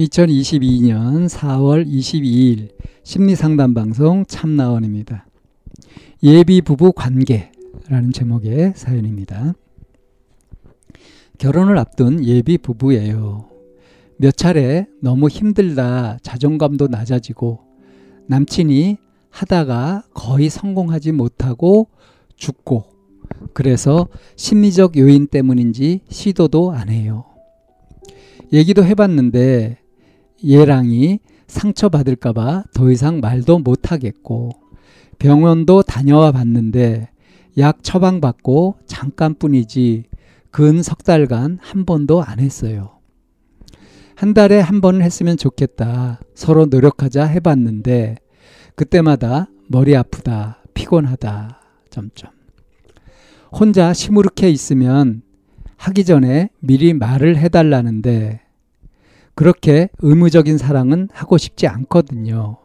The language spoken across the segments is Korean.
(2022년 4월 22일) 심리상담방송 참나원입니다. 예비부부 관계라는 제목의 사연입니다. 결혼을 앞둔 예비부부예요. 몇 차례 너무 힘들다 자존감도 낮아지고 남친이 하다가 거의 성공하지 못하고 죽고 그래서 심리적 요인 때문인지 시도도 안 해요. 얘기도 해봤는데 얘랑이 상처받을까봐 더 이상 말도 못하겠고 병원도 다녀와 봤는데 약 처방받고 잠깐뿐이지 근 석 달간 한 번도 안 했어요. 한 달에 한 번은 했으면 좋겠다 서로 노력하자 해봤는데 그때마다 머리 아프다 피곤하다 점점 혼자 시무룩해 있으면 하기 전에 미리 말을 해달라는데 그렇게 의무적인 사랑은 하고 싶지 않거든요.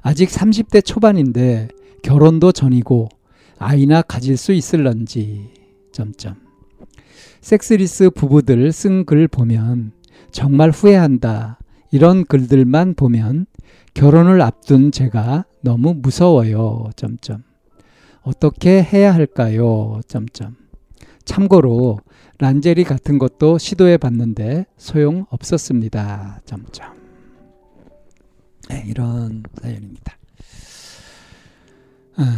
아직 30대 초반인데 결혼도 전이고 아이나 가질 수 있을런지. 섹스리스 부부들 쓴 글 보면 정말 후회한다. 이런 글들만 보면 결혼을 앞둔 제가 너무 무서워요. 어떻게 해야 할까요? 참고로 란제리 같은 것도 시도해 봤는데 소용 없었습니다. 네, 이런 사연입니다.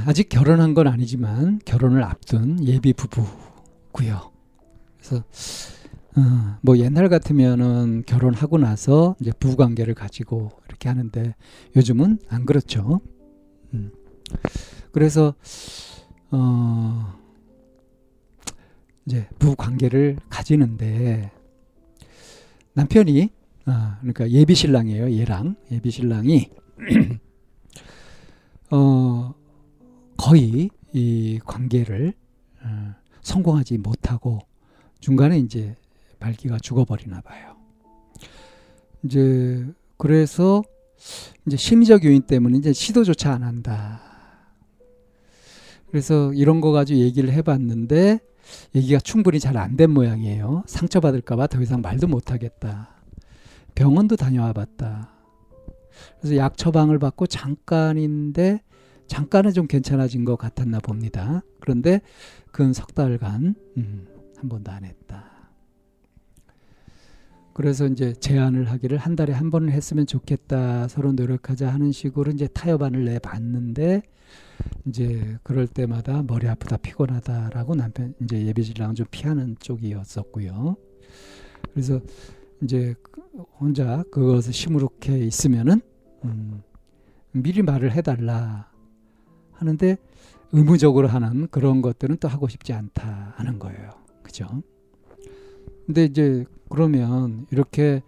아직 결혼한 건 아니지만 결혼을 앞둔 예비 부부고요. 그래서 뭐 옛날 같으면은 결혼하고 나서 이제 부부 관계를 가지고 이렇게 하는데 요즘은 안 그렇죠. 그래서 이제 부부 관계를 가지는데 남편이 그러니까 예비 신랑이에요. 얘랑 예비 신랑이 거의 이 관계를 성공하지 못하고 중간에 이제 발기가 죽어버리나 봐요. 이제 그래서 이제 심리적 요인 때문에 이제 시도조차 안 한다. 그래서 이런 거 가지고 얘기를 해봤는데 얘기가 충분히 잘 안 된 모양이에요. 상처받을까봐 더 이상 말도 못하겠다. 병원도 다녀와 봤다. 그래서 약 처방을 받고 잠깐인데 잠깐은 좀 괜찮아진 것 같았나 봅니다. 그런데 근 석 달간 한 번도 안 했다. 그래서 이제 제안을 하기를 한 달에 한 번은 했으면 좋겠다. 서로 노력하자 하는 식으로 이제 타협안을 내봤는데 이제 그럴 때마다 머리 아프다 피곤하다라고 남편 이제 예비신랑 좀 피하는 쪽이었었고요. 그래서 이제 혼자 그것을 시무룩해 있으면은 미리 말을 해달라 하는데 의무적으로 하는 그런 것들은 또 하고 싶지 않다 하는 거예요. 그죠? 근데 이제 그러면 이렇게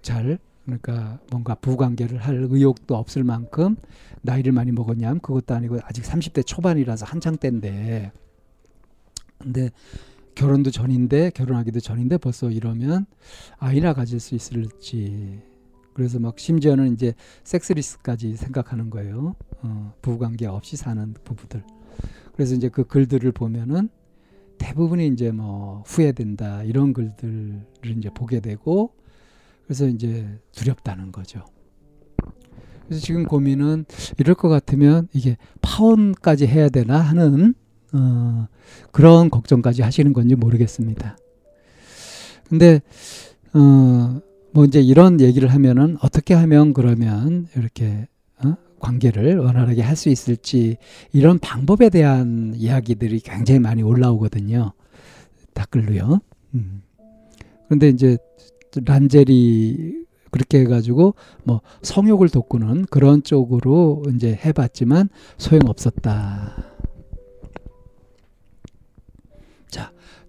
잘 그러니까 뭔가 부부관계를 할 의욕도 없을 만큼 나이를 많이 먹었냐 하면 그것도 아니고 아직 30대 초반이라서 한창 때인데 근데 결혼도 전인데 결혼하기도 전인데 벌써 이러면 아이나 가질 수 있을지 그래서 막 심지어는 이제 섹스리스까지 생각하는 거예요. 부부관계 없이 사는 부부들. 그래서 이제 그 글들을 보면은 대부분이 이제 뭐 후회된다 이런 글들을 이제 보게 되고 그래서 이제 두렵다는 거죠. 그래서 지금 고민은 이럴 것 같으면 이게 파혼까지 해야 되나 하는 그런 걱정까지 하시는 건지 모르겠습니다. 근데 뭐 이제 이런 얘기를 하면은 어떻게 하면 그러면 이렇게 관계를 원활하게 할 수 있을지 이런 방법에 대한 이야기들이 굉장히 많이 올라오거든요. 댓글로요. 그런데 이제 란제리 그렇게 해가지고 뭐 성욕을 돋구는 그런 쪽으로 이제 해봤지만 소용없었다.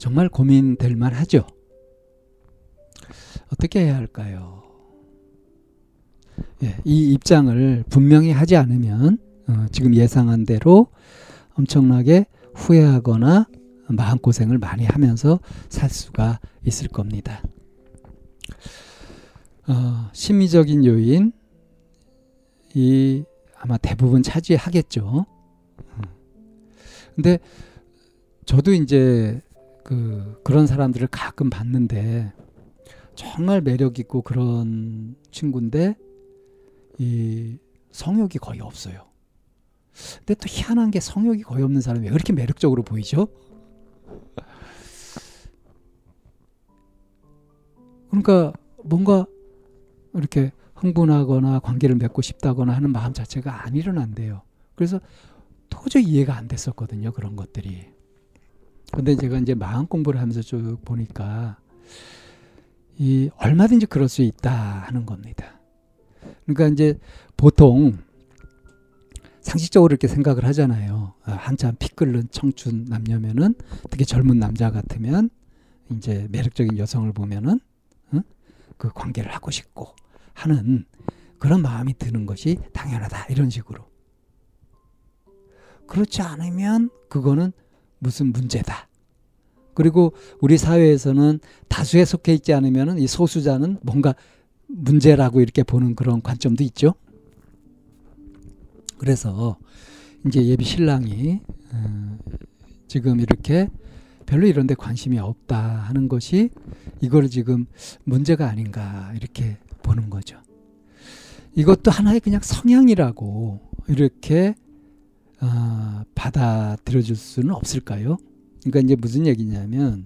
정말 고민될 만하죠. 어떻게 해야 할까요? 예, 이 입장을 분명히 하지 않으면 지금 예상한 대로 엄청나게 후회하거나 마음고생을 많이 하면서 살 수가 있을 겁니다. 심리적인 요인이 아마 대부분 차지하겠죠. 근데 저도 이제 그런 사람들을 가끔 봤는데 정말 매력있고 그런 친구인데 이 성욕이 거의 없어요. 근데 또 희한한 게 성욕이 거의 없는 사람이 왜 그렇게 매력적으로 보이죠? 그러니까 뭔가 이렇게 흥분하거나 관계를 맺고 싶다거나 하는 마음 자체가 안 일어난대요. 그래서 도저히 이해가 안 됐었거든요, 그런 것들이. 근데 제가 이제 마음 공부를 하면서 쭉 보니까 이 얼마든지 그럴 수 있다 하는 겁니다. 그러니까 이제 보통 상식적으로 이렇게 생각을 하잖아요. 한참 피 끓는 청춘 남녀면은, 특히 젊은 남자 같으면 이제 매력적인 여성을 보면은 그 관계를 하고 싶고 하는 그런 마음이 드는 것이 당연하다, 이런 식으로. 그렇지 않으면 그거는 무슨 문제다. 그리고 우리 사회에서는 다수에 속해 있지 않으면 이 소수자는 뭔가 문제라고 이렇게 보는 그런 관점도 있죠. 그래서 이제 예비 신랑이 지금 이렇게 별로 이런 데 관심이 없다 하는 것이 이걸 지금 문제가 아닌가 이렇게 보는 거죠. 이것도 하나의 그냥 성향이라고 이렇게 받아들여줄 수는 없을까요? 그러니까 이제 무슨 얘기냐면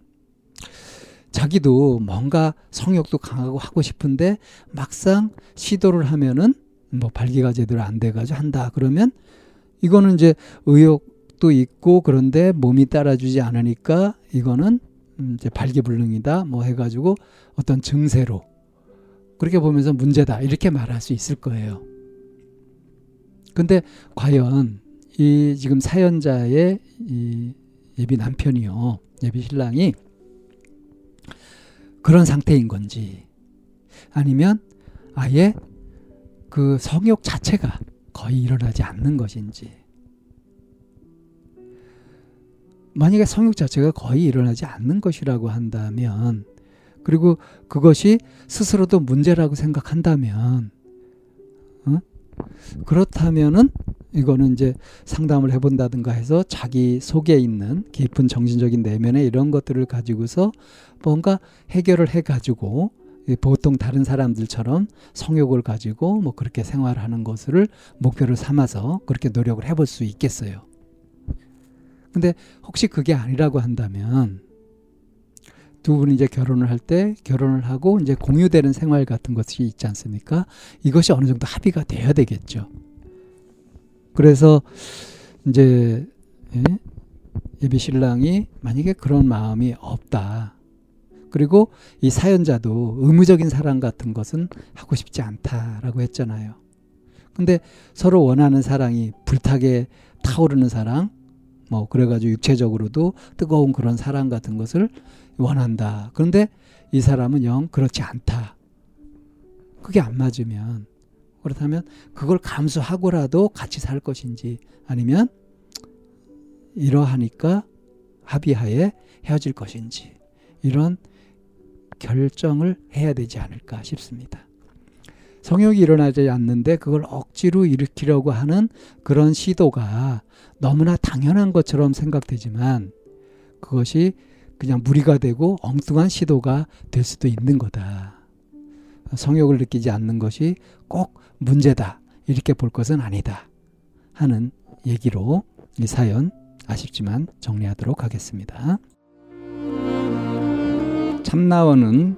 자기도 뭔가 성욕도 강하고 하고 싶은데 막상 시도를 하면은 뭐 발기가 제대로 안 돼가지고 한다 그러면 이거는 이제 의욕도 있고 그런데 몸이 따라주지 않으니까 이거는 이제 발기불능이다 뭐 해가지고 어떤 증세로 그렇게 보면서 문제다 이렇게 말할 수 있을 거예요. 근데 과연 이 지금 사연자의 이 예비 남편이요, 예비 신랑이 그런 상태인 건지 아니면 아예 그 성욕 자체가 거의 일어나지 않는 것인지. 만약에 성욕 자체가 거의 일어나지 않는 것이라고 한다면, 그리고 그것이 스스로도 문제라고 생각한다면, 그렇다면은 이거는 이제 상담을 해본다든가 해서 자기 속에 있는 깊은 정신적인 내면의 이런 것들을 가지고서 뭔가 해결을 해가지고 보통 다른 사람들처럼 성욕을 가지고 뭐 그렇게 생활하는 것을 목표를 삼아서 그렇게 노력을 해볼 수 있겠어요. 근데 혹시 그게 아니라고 한다면 두 분이 이제 결혼을 할 때 결혼을 하고 이제 공유되는 생활 같은 것이 있지 않습니까? 이것이 어느 정도 합의가 돼야 되겠죠. 그래서 이제 예비 신랑이 만약에 그런 마음이 없다. 그리고 이 사연자도 의무적인 사랑 같은 것은 하고 싶지 않다라고 했잖아요. 근데 서로 원하는 사랑이 불타게 타오르는 사랑, 뭐 그래가지고 육체적으로도 뜨거운 그런 사랑 같은 것을 원한다. 그런데 이 사람은 영 그렇지 않다. 그게 안 맞으면, 그렇다면 그걸 감수하고라도 같이 살 것인지 아니면 이러하니까 합의하에 헤어질 것인지, 이런 결정을 해야 되지 않을까 싶습니다. 성욕이 일어나지 않는데 그걸 억지로 일으키려고 하는 그런 시도가 너무나 당연한 것처럼 생각되지만 그것이 그냥 무리가 되고 엉뚱한 시도가 될 수도 있는 거다. 성욕을 느끼지 않는 것이 꼭 문제다 이렇게 볼 것은 아니다 하는 얘기로 이 사연 아쉽지만 정리하도록 하겠습니다. 참나원은